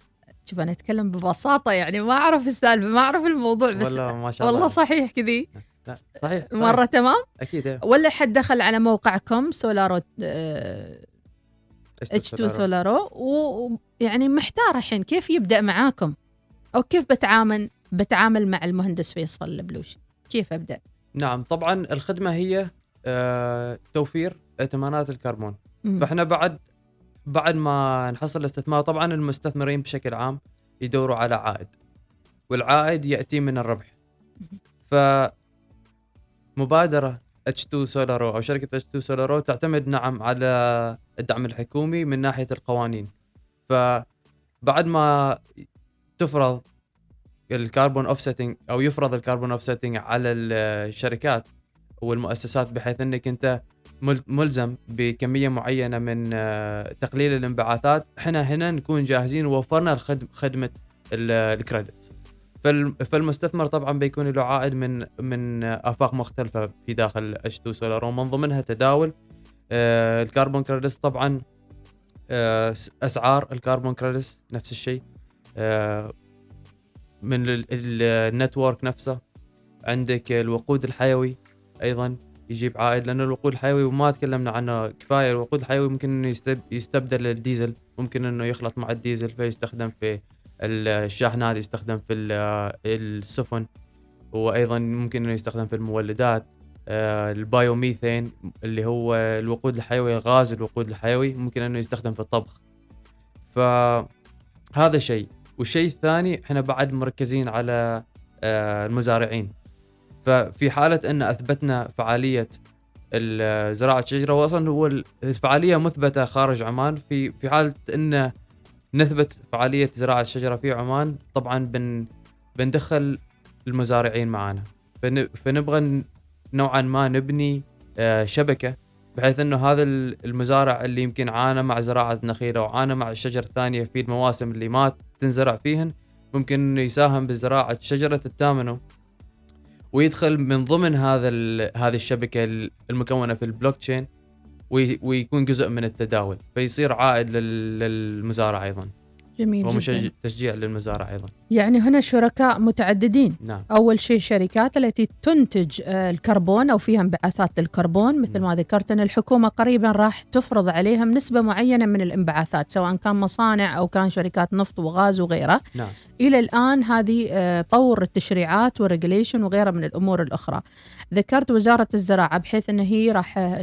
شوف أنا أتكلم ببساطة، يعني ما أعرف السالفة ما أعرف الموضوع، بس والله ما شاء الله والله صحيح كذي صحيح. صحيح مرة تمام أكيد هي. ولا حد دخل على موقعكم سولارو اتش تو سولارو ويعني محتار الحين كيف يبدأ معاكم أو كيف بتعامل بتعامل مع المهندس فيصل البلوشي، كيف أبدأ؟ نعم طبعا الخدمة هي آه توفير ائتمانات الكربون. م. فإحنا بعد بعد ما نحصل الاستثمار، طبعا المستثمرين بشكل عام يدوروا على عائد، والعائد يأتي من الربح. فمبادرة اتش تو سولارو أو شركة اتش تو سولارو تعتمد نعم على الدعم الحكومي من ناحية القوانين. فبعد ما تفرض الكربون أوفسيتنج أو يفرض الكربون أوفسيتنج على الشركات والمؤسسات، بحيث أنك أنت ملزم بكمية معينة من تقليل الانبعاثات، احنا هنا نكون جاهزين ووفرنا خدمة الكريدت. فالمستثمر طبعا بيكون له عائد من من آفاق مختلفة في داخل اتش تو سولار، ومن ضمنها تداول الكربون كريدت. طبعا أسعار الكربون كريدت نفس الشيء من النتورك نفسه. عندك الوقود الحيوي أيضا يجيب عائد، لأن الوقود الحيوي وما تكلمنا عنه كفاية. الوقود الحيوي ممكن إنه يستبدل الديزل، ممكن إنه يخلط مع الديزل فيستخدم في الشاحنات، يستخدم في السفن، وأيضا ممكن إنه يستخدم في المولدات. البايوميثين اللي هو الوقود الحيوي، غاز الوقود الحيوي، ممكن إنه يستخدم في الطبخ. فهذا شيء. والشيء الثاني إحنا بعد مركزين على المزارعين، ففي حالة أن أثبتنا فعالية زراعة الشجرة، وأصلا هو الفعالية مثبتة خارج عمان، في في حالة أن نثبت فعالية زراعة الشجرة في عمان، طبعا بن بندخل المزارعين معنا. فنبغى نوعا ما نبني شبكة، بحيث أنه هذا المزارع اللي يمكن عانى مع زراعة نخيلة وعانى مع الشجر الثانية في المواسم اللي ما تنزرع فيهن، ممكن يساهم بزراعة شجرة التامنو، ويدخل من ضمن هذا هذه الشبكة المكونة في البلوكتشين، ويكون جزء من التداول، فيصير عائد للمزارع أيضا. جميل جدا. وتشجيع للمزارع أيضا. يعني هنا شركاء متعددين. نعم. أول شيء الشركات التي تنتج الكربون أو فيها انبعاثات الكربون، مثل ما ذكرت أن الحكومة قريبا راح تفرض عليهم نسبة معينة من الانبعاثات، سواء كان مصانع أو كان شركات نفط وغاز وغيره. نعم. إلى الآن هذه طور التشريعات والريجليشن وغيرها من الأمور الأخرى. ذكرت وزارة الزراعة بحيث أن هي راح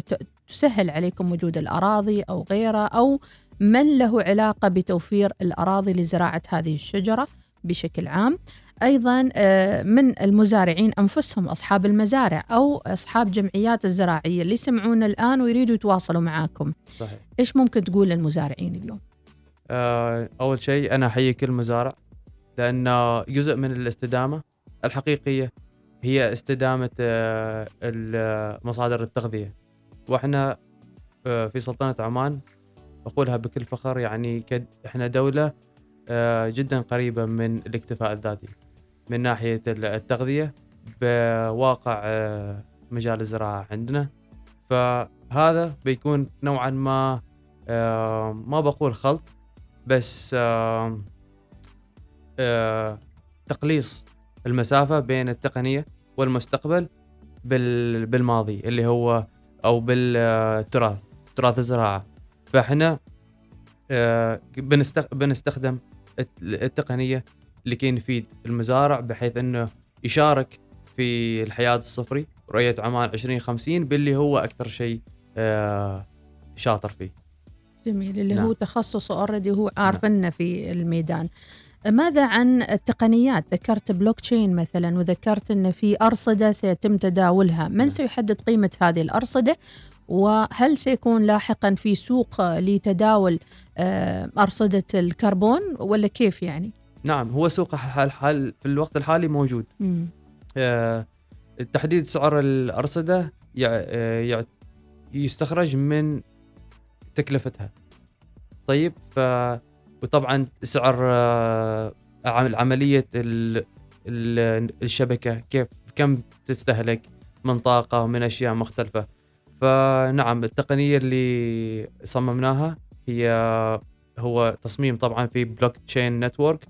تسهل عليكم وجود الأراضي أو غيرها، أو من له علاقة بتوفير الأراضي لزراعة هذه الشجرة بشكل عام. أيضا من المزارعين أنفسهم، أصحاب المزارع أو أصحاب جمعيات الزراعية اللي يسمعون الآن ويريدوا يتواصلوا معاكم، صحيح. إيش ممكن تقول للمزارعين اليوم؟ أول شيء أنا أحيي كل مزارع، لأنه جزء من الاستدامة الحقيقية هي استدامة مصادر التغذية. وإحنا في سلطنة عمان أقولها بكل فخر، يعني إحنا دولة جدا قريبة من الاكتفاء الذاتي من ناحية التغذية بواقع مجال الزراعة عندنا. فهذا بيكون نوعا ما ما بقول خلط، بس تقليص المسافة بين التقنية والمستقبل بالماضي اللي هو أو بالتراث تراث الزراعة. فإحنا بنستخدم التقنية لكي نفيد المزارع بحيث أنه يشارك في الحياد الصفري رؤية عمان عشرين خمسين باللي هو أكثر شيء شاطر فيه. جميل، اللي نعم. هو تخصصه أوردي، هو عارف لنا نعم. في الميدان. ماذا عن التقنيات؟ ذكرت بلوك تشين مثلا، وذكرت أن في أرصدة سيتم تداولها، من سيحدد قيمة هذه الأرصدة؟ وهل سيكون لاحقا في سوق لتداول أرصدة الكربون ولا كيف يعني؟ نعم، هو سوق الحال في الوقت الحالي موجود. آه، تحديد سعر الأرصدة يع... يستخرج من تكلفتها. طيب ف... وطبعا سعر آه، عملية ال... ال... الشبكة كيف كم تستهلك من طاقة ومن أشياء مختلفة. فنعم التقنية اللي صممناها هي هو تصميم طبعا في بلوك تشين نتورك،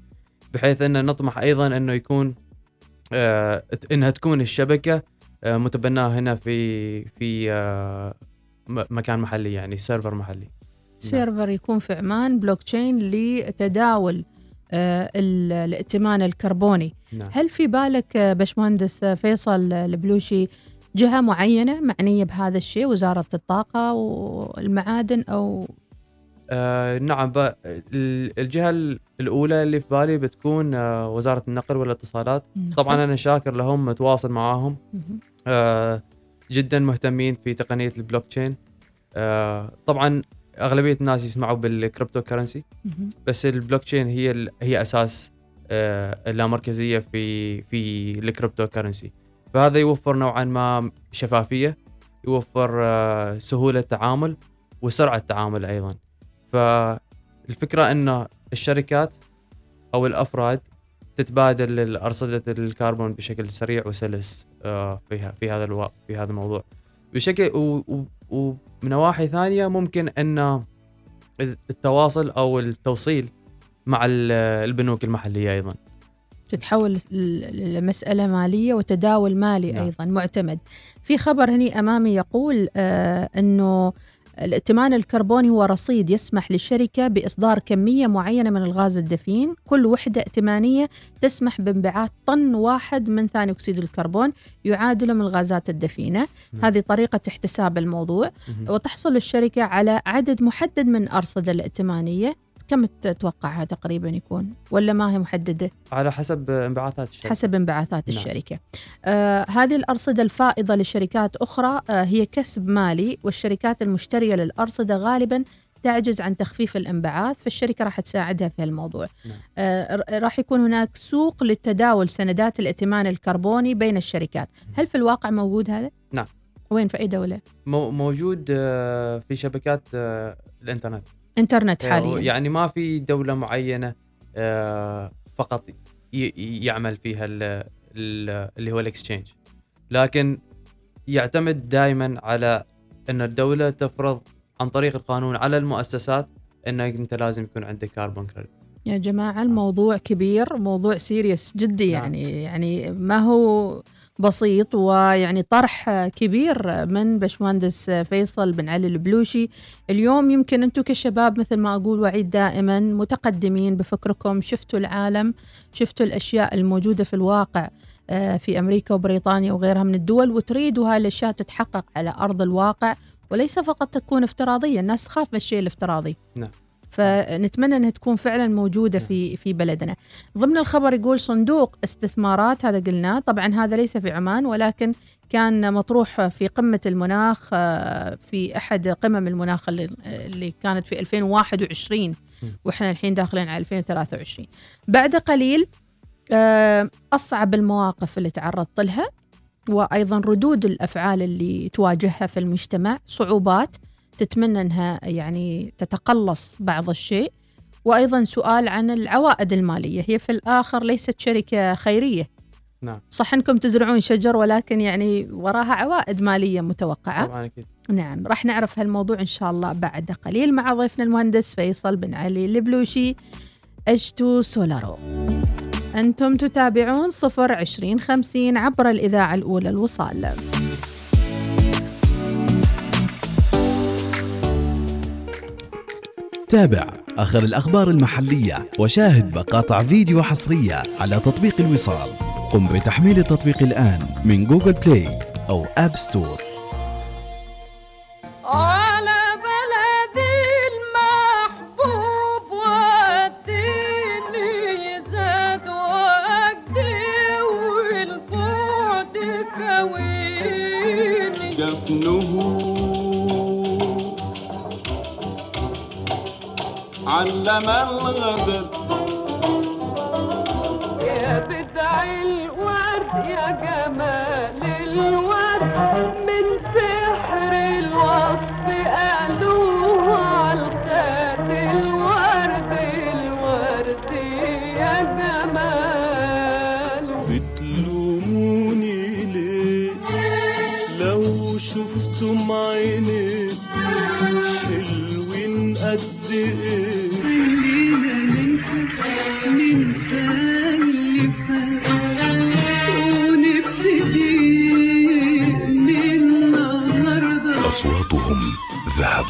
بحيث أن نطمح أيضا أنه يكون آه إنها تكون الشبكة آه متبناة هنا في في آه مكان محلي، يعني سيرفر محلي. سيرفر يكون في عمان بلوك تشين لتداول آه الائتمان الكربوني. نعم. هل في بالك باشمهندس فيصل البلوشي جهة معينة معنية بهذا الشيء، وزارة الطاقة والمعادن أو؟ آه نعم، الجهة الأولى اللي في بالي بتكون آه وزارة النقل والاتصالات. طبعا أنا شاكر لهم، متواصل معاهم، آه جدا مهتمين في تقنية البلوكتشين. آه طبعا أغلبية الناس يسمعوا بالكريبتو كرنسي، بس البلوكتشين هي هي أساس آه اللامركزية في في الكريبتو كرنسي. فهذا يوفر نوعا ما شفافية، يوفر آه سهولة التعامل وسرعة التعامل أيضا. فالفكرة أن الشركات أو الأفراد تتبادل الأرصدة الكربون بشكل سريع وسلس فيها في هذا الو... في هذا الموضوع بشكل و... ومن نواحي ثانية ممكن أن التواصل أو التوصيل مع البنوك المحلية أيضا تتحول المسألة مالية وتداول مالي نعم. أيضا معتمد. في خبر هني أمامي يقول آه أنه الائتمان الكربوني هو رصيد يسمح للشركة بإصدار كمية معينة من الغاز الدفيين، كل وحدة ائتمانية تسمح بانبعاث طن واحد من ثاني أكسيد الكربون يعادله من الغازات الدفينة. م. هذه طريقة احتساب الموضوع. م. وتحصل الشركة على عدد محدد من أرصدة الائتمانية. كم تتوقعها تقريبا يكون، ولا ما هي محددة؟ على حسب انبعاثات الشركة. حسب انبعاثات نعم. الشركة. آه هذه الأرصدة الفائضة لشركات أخرى آه هي كسب مالي، والشركات المشترية للأرصدة غالبا تعجز عن تخفيف الانبعاث، فالشركة راح تساعدها في الموضوع. نعم. آه راح يكون هناك سوق للتداول سندات الائتمان الكربوني بين الشركات. هل في الواقع موجود هذا؟ نعم. وين، في أي دولة؟ موجود آه في شبكات آه الإنترنت. انترنت حاليا يعني ما في دولة معينة فقط يعمل فيها اللي هو الاكسشينج، لكن يعتمد دائما على أن الدولة تفرض عن طريق القانون على المؤسسات أنك أنت لازم يكون عندك كاربون كريدت. يا جماعة الموضوع كبير، موضوع سيريس جدي نعم. يعني يعني ما هو بسيط، ويعني طرح كبير من باشمهندس فيصل بن علي البلوشي. اليوم يمكن أنتم كشباب مثل ما أقول وعيد دائما متقدمين بفكركم، شفتوا العالم، شفتوا الأشياء الموجودة في الواقع في أمريكا وبريطانيا وغيرها من الدول، وتريدوا هاي الأشياء تتحقق على أرض الواقع وليس فقط تكون افتراضية. الناس تخاف من الشيء الافتراضي نعم. فنتمنى أنها تكون فعلا موجودة في في بلدنا. ضمن الخبر يقول صندوق استثمارات، هذا قلنا طبعا هذا ليس في عمان ولكن كان مطروح في قمة المناخ، في أحد قمم المناخ اللي كانت في ألفين وواحد وعشرين وإحنا الحين داخلين على ألفين وثلاثة وعشرين. بعد قليل أصعب المواقف اللي تعرضت لها وأيضا ردود الأفعال اللي تواجهها في المجتمع، صعوبات تتمنى أنها يعني تتقلص بعض الشيء، وأيضا سؤال عن العوائد المالية. هي في الآخر ليست شركة خيرية، نعم صح أنكم تزرعون شجر ولكن يعني وراها عوائد مالية متوقعة طبعا أكيد. نعم راح نعرف هالموضوع إن شاء الله بعد قليل مع ضيفنا المهندس فيصل بن علي البلوشي إتش تو سولارو. أنتم تتابعون صفر عشرين خمسين عبر الإذاعة الأولى الوصال. تابع آخر الأخبار المحلية وشاهد مقاطع فيديو حصرية على تطبيق الوصال. قم بتحميل التطبيق الآن من جوجل بلاي أو آب ستور. علم الغدر يا بدع الورد يا جمال الورد من سحر الوصف قالوه عالقات الورد الورد يا جمال. بتلوموني ليه لو شفتم عيني حلوين قد ايه أصواتهم ذهب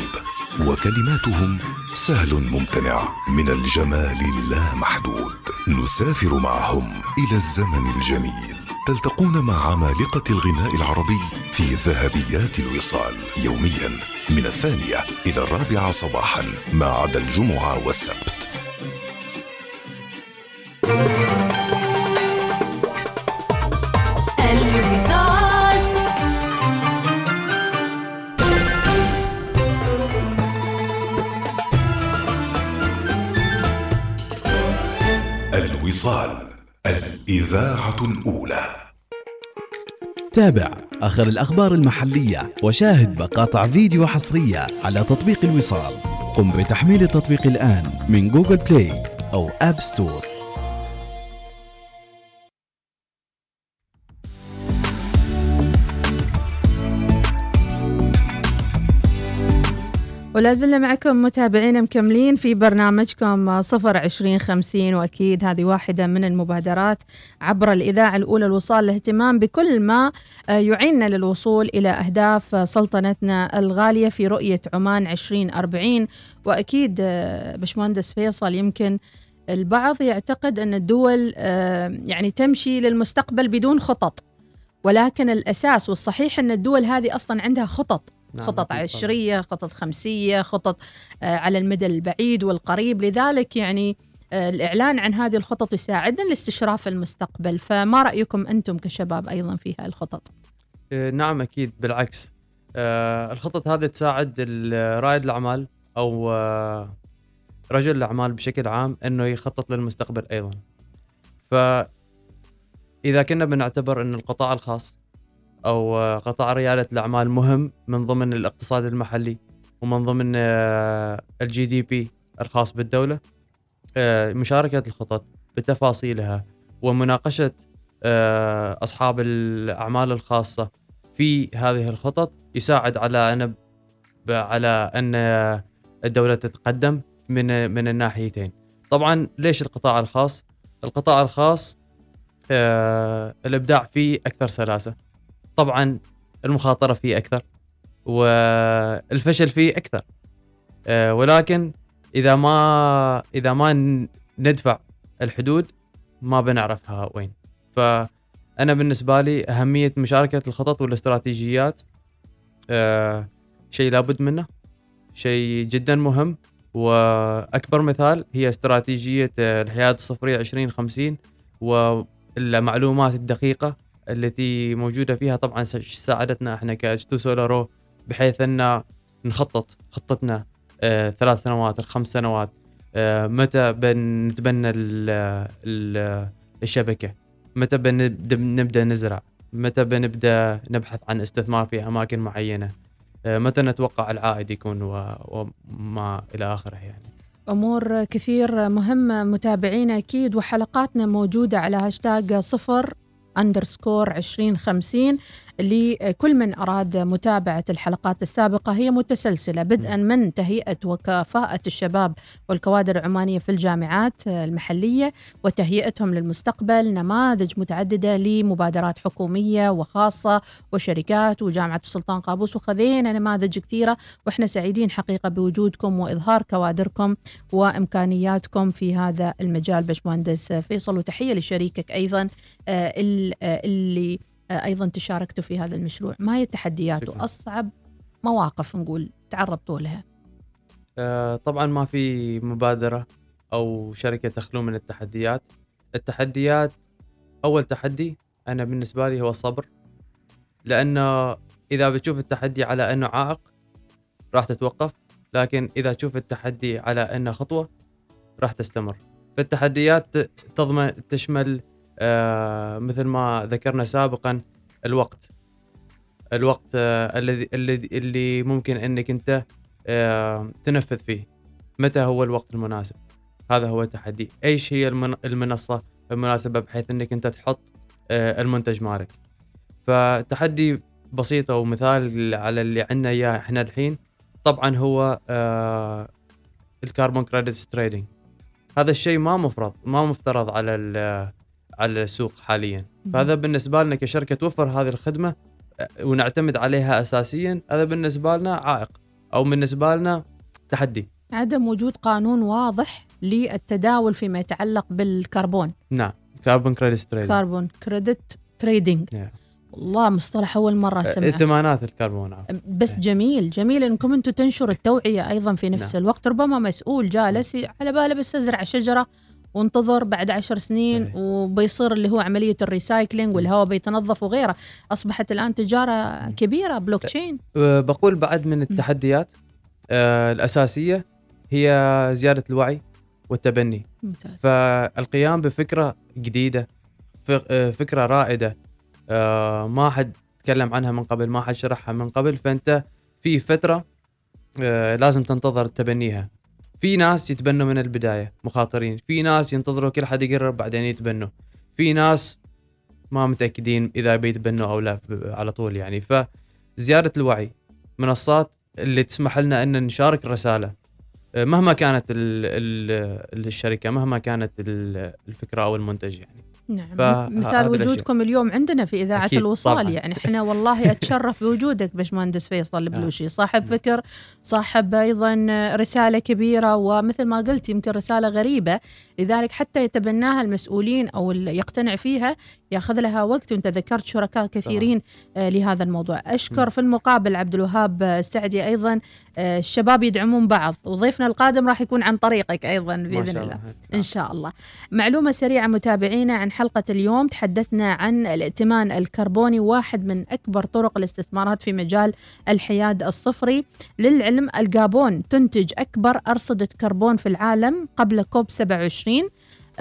وكلماتهم سهل ممتنع من الجمال اللامحدود. نسافر معهم إلى الزمن الجميل، تلتقون مع عمالقة الغناء العربي في ذهبيات الوصال يوميا من الثانية إلى الرابعة صباحا ما عدا الجمعة والسبت. الوصال الإذاعة الأولى. تابع آخر الأخبار المحلية وشاهد مقاطع فيديو حصرية على تطبيق الوصال. قم بتحميل التطبيق الآن من جوجل بلاي أو آب ستور. ولازلنا معكم متابعين مكملين في برنامجكم صفر عشرين خمسين، وأكيد هذه واحدة من المبادرات عبر الإذاعة الأولى الوصال، الاهتمام بكل ما يعيننا للوصول إلى أهداف سلطنتنا الغالية في رؤية عمان عشرين أربعين. وأكيد باشمهندس فيصل يمكن البعض يعتقد أن الدول يعني تمشي للمستقبل بدون خطط، ولكن الأساس والصحيح أن الدول هذه أصلا عندها خطط، خطط عشرية، خطط خمسية، خطط على المدى البعيد والقريب. لذلك يعني الإعلان عن هذه الخطط يساعدنا لاستشراف المستقبل. فما رأيكم أنتم كشباب أيضا في هذه الخطط؟ نعم أكيد بالعكس، الخطط هذه تساعد رائد الأعمال أو رجل الأعمال بشكل عام أنه يخطط للمستقبل أيضا. فإذا كنا بنعتبر أن القطاع الخاص أو قطاع ريادة الأعمال مهم من ضمن الاقتصاد المحلي ومن ضمن الجي دي بي الخاص بالدولة، مشاركة الخطط بتفاصيلها ومناقشة أصحاب الأعمال الخاصة في هذه الخطط يساعد على أن على أن الدولة تتقدم من من الناحيتين. طبعا ليش القطاع الخاص؟ القطاع الخاص الإبداع فيه أكثر سلاسة، طبعا المخاطرة فيه أكثر والفشل فيه أكثر، ولكن إذا ما إذا ما ندفع الحدود ما بنعرفها وين. فأنا بالنسبة لي أهمية مشاركة الخطط والاستراتيجيات شيء لابد منه، شيء جدا مهم. وأكبر مثال هي استراتيجية الحياد الصفرية عشرين خمسين والمعلومات الدقيقة التي موجودة فيها، طبعا ساعدتنا احنا كاتش تو سولارو بحيث ان نخطط خطتنا آه ثلاث سنوات الخمس سنوات، آه متى بنتبنى ال ال الشبكة، متى بنبدأ نزرع، متى بنبدأ نبحث عن استثمار في أماكن معينة؟ متى نتوقع العائد يكون وما إلى آخره يعني. أمور كثير مهمة متابعينا أكيد، وحلقاتنا موجودة على هاشتاج صفر أندرسكور عشرين خمسين لكل من أراد متابعة الحلقات السابقة، هي متسلسلة بدءا من تهيئة وكفاءة الشباب والكوادر العمانية في الجامعات المحلية وتهيئتهم للمستقبل، نماذج متعددة لمبادرات حكومية وخاصة وشركات وجامعة السلطان قابوس، وخذينا نماذج كثيرة، وإحنا سعيدين حقيقة بوجودكم وإظهار كوادركم وإمكانياتكم في هذا المجال باشمهندس فيصل، وتحية لشريكك أيضا اللي أيضا تشاركتوا في هذا المشروع. ما هي التحديات وأصعب مواقف نقول تعرضتوا لها؟ أه طبعا ما في مبادرة أو شركة تخلو من التحديات. التحديات أول تحدي أنا بالنسبة لي هو الصبر، لأنه إذا بتشوف التحدي على أنه عائق راح تتوقف، لكن إذا تشوف التحدي على أنه خطوة راح تستمر. فالتحديات تضمن تشمل آه مثل ما ذكرنا سابقا الوقت، الوقت آه الذي اللي ممكن أنك أنت آه تنفذ فيه، متى هو الوقت المناسب، هذا هو التحدي. إيش هي المنصة المناسبة بحيث أنك أنت تحط آه المنتج مالك. فتحدي بسيطة ومثال على اللي عندنا إياه إحنا الحين طبعا هو آه الكاربون كريديتس تريدينج. هذا الشيء ما مفرض ما مفترض على ال على السوق حاليا، فهذا بالنسبة لنا كشركة توفر هذه الخدمة ونعتمد عليها أساسيا، هذا بالنسبة لنا عائق أو بالنسبة لنا تحدي. عدم وجود قانون واضح للتداول فيما يتعلق بالكربون. نعم، كاربون كريديت تريدينج. كاربون كريديت تريدينج والله مصطلح أول مرة أسمعه. ائتمانات الكربون. بس جميل جميل إنكم أنتم تنشروا التوعية أيضا في نفس نعم. الوقت. ربما مسؤول جالس على باله بس تزرع شجرة وانتظر بعد عشر سنين أيه. وبيصير اللي هو عملية الريسايكلينج والهواء بيتنظف وغيره. أصبحت الآن تجارة كبيرة بلوكتشين. بقول بعد من التحديات آه الأساسية هي زيادة الوعي والتبني. ممتاز. فالقيام بفكرة جديدة، فكرة رائدة آه ما حد تكلم عنها من قبل، ما حد شرحها من قبل، فأنت في فترة آه لازم تنتظر تبنيها. في ناس يتبنوا من البداية مخاطرين، في ناس ينتظروا كل حد يقرب بعدين يتبنوا، في ناس ما متأكدين إذا بيتبنوا أو لا على طول يعني. فزيادة الوعي، منصات اللي تسمح لنا أن نشارك رسالة مهما كانت ال ال الشركة، مهما كانت الفكرة أو المنتج يعني. نعم، مثال وجودكم اليوم عندنا في إذاعة الوصال طبعاً. يعني احنا والله أتشرف بوجودك باشمهندس فيصل البلوشي، صاحب فكر، صاحب أيضا رسالة كبيرة، ومثل ما قلت يمكن رسالة غريبة، لذلك حتى يتبناها المسؤولين أو يقتنع فيها يأخذ لها وقت، وانت ذكرت شركاء كثيرين طبعاً. لهذا الموضوع أشكر م. في المقابل عبد الوهاب السعدي، أيضا الشباب يدعمون بعض، وضيفنا القادم راح يكون عن طريقك أيضا بإذن الله إن شاء الله. معلومة سريعة متابعينا عن حلقة اليوم، تحدثنا عن الائتمان الكربوني، واحد من أكبر طرق الاستثمارات في مجال الحياد الصفري. للعلم الجابون تنتج أكبر أرصدة كربون في العالم قبل كوب سبعة وعشرين،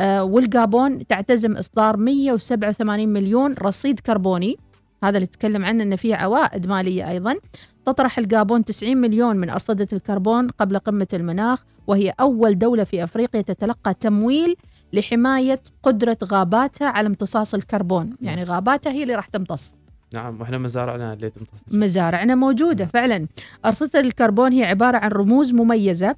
والجابون تعتزم إصدار مئة وسبعة وثمانين مليون رصيد كربوني، هذا اللي تتكلم عنه أن فيه عوائد مالية. أيضا تطرح الجابون تسعين مليون من أرصدة الكربون قبل قمة المناخ، وهي أول دولة في أفريقيا تتلقى تمويل لحماية قدرة غاباتها على امتصاص الكربون، يعني غاباتها هي اللي راح تمتص. نعم، وإحنا مزارعنا اللي تمتص. مزارعنا موجودة نعم. فعلا. أرصدة الكربون هي عبارة عن رموز مميزة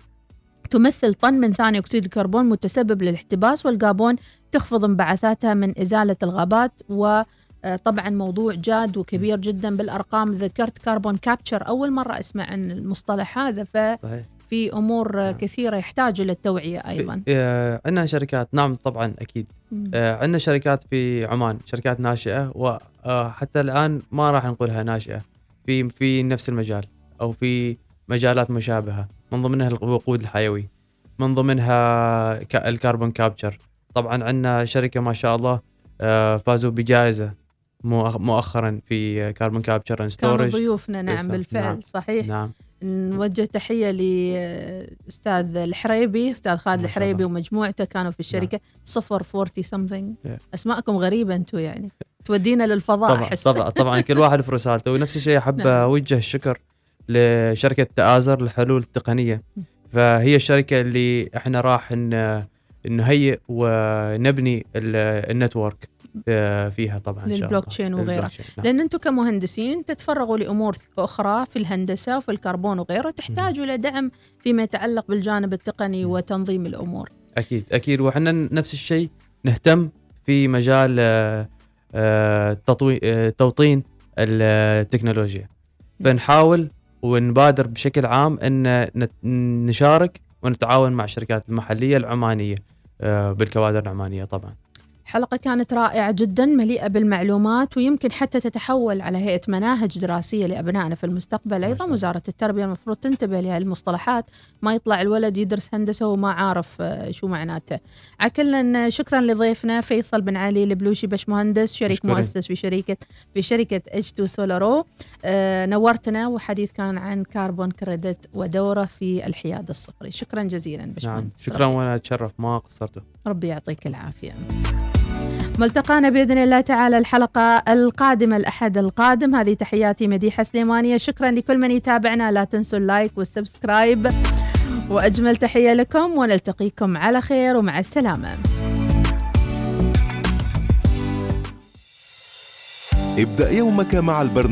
تمثل طن من ثاني أكسيد الكربون متسبب للاحتباس، والجابون تخفض انبعاثاتها من إزالة الغابات. و طبعا موضوع جاد وكبير جدا بالأرقام، ذكرت كاربون كابتشر أول مرة أسمع عن المصطلح هذا، ففي أمور كثيرة يحتاج للتوعية أيضا. عندنا شركات نعم طبعا أكيد، عندنا شركات في عمان، شركات ناشئة، وحتى الآن ما راح نقولها ناشئة في في نفس المجال أو في مجالات مشابهة، من ضمنها الوقود الحيوي، من ضمنها الكاربون كابتشر. طبعا عندنا شركة ما شاء الله فازوا بجائزة مؤخرا في كاربون كابتشر اند ستورج، كانوا ضيوفنا نعم بالفعل نعم. صحيح نعم. نوجه تحية لأستاذ الحرايبي، أستاذ خالد الحرايبي ومجموعته كانوا في الشركة نعم. صفر فورتي سامينغ yeah. أسماءكم غريبة أنتوا يعني تودينا للفضاء. طبعا حس. طبعا طبعا كل واحد في رسالته. ونفس الشيء احب اوجه الشكر لشركه تآزر للحلول التقنيه، فهي الشركه اللي احنا راح نهيئ ونبني النتورك فيها طبعا للبلوك تشين وغيره. نعم. لان انتم كمهندسين تتفرغوا لامور اخرى في الهندسه وفي الكربون وغيره، تحتاجوا لدعم فيما يتعلق بالجانب التقني وتنظيم الامور. اكيد اكيد. وحنا نفس الشيء نهتم في مجال توطين التكنولوجيا، بنحاول ونبادر بشكل عام ان نشارك ونتعاون مع الشركات المحليه العمانيه بالكوادر العمانيه. طبعا حلقة كانت رائعة جدا، مليئة بالمعلومات، ويمكن حتى تتحول على هيئة مناهج دراسية لأبنائنا في المستقبل. أيضا وزارة التربية المفروض تنتبه لهالمصطلحات، ما يطلع الولد يدرس هندسة وما عارف شو معناته. عكلا شكرا لضيفنا فيصل بن علي البلوشي، بشمهندس شريك مشكرين. مؤسس في شركة في شركة إتش تو سولارو. آه نورتنا، وحديث كان عن كاربون كريدت ودوره في الحياد الصفري. شكرا جزيلا بشمهندس. نعم. شكرا، وأنا أتشرف ما قصرته. ربي يعطيك العافية. ملتقانا بإذن الله تعالى الحلقة القادمة الأحد القادم. هذه تحياتي مديحة سليمانية. شكرا لكل من يتابعنا، لا تنسوا اللايك والسبسكرايب، وأجمل تحية لكم، ونلتقيكم على خير ومع السلامة. ابدأ يومك مع البرنامج.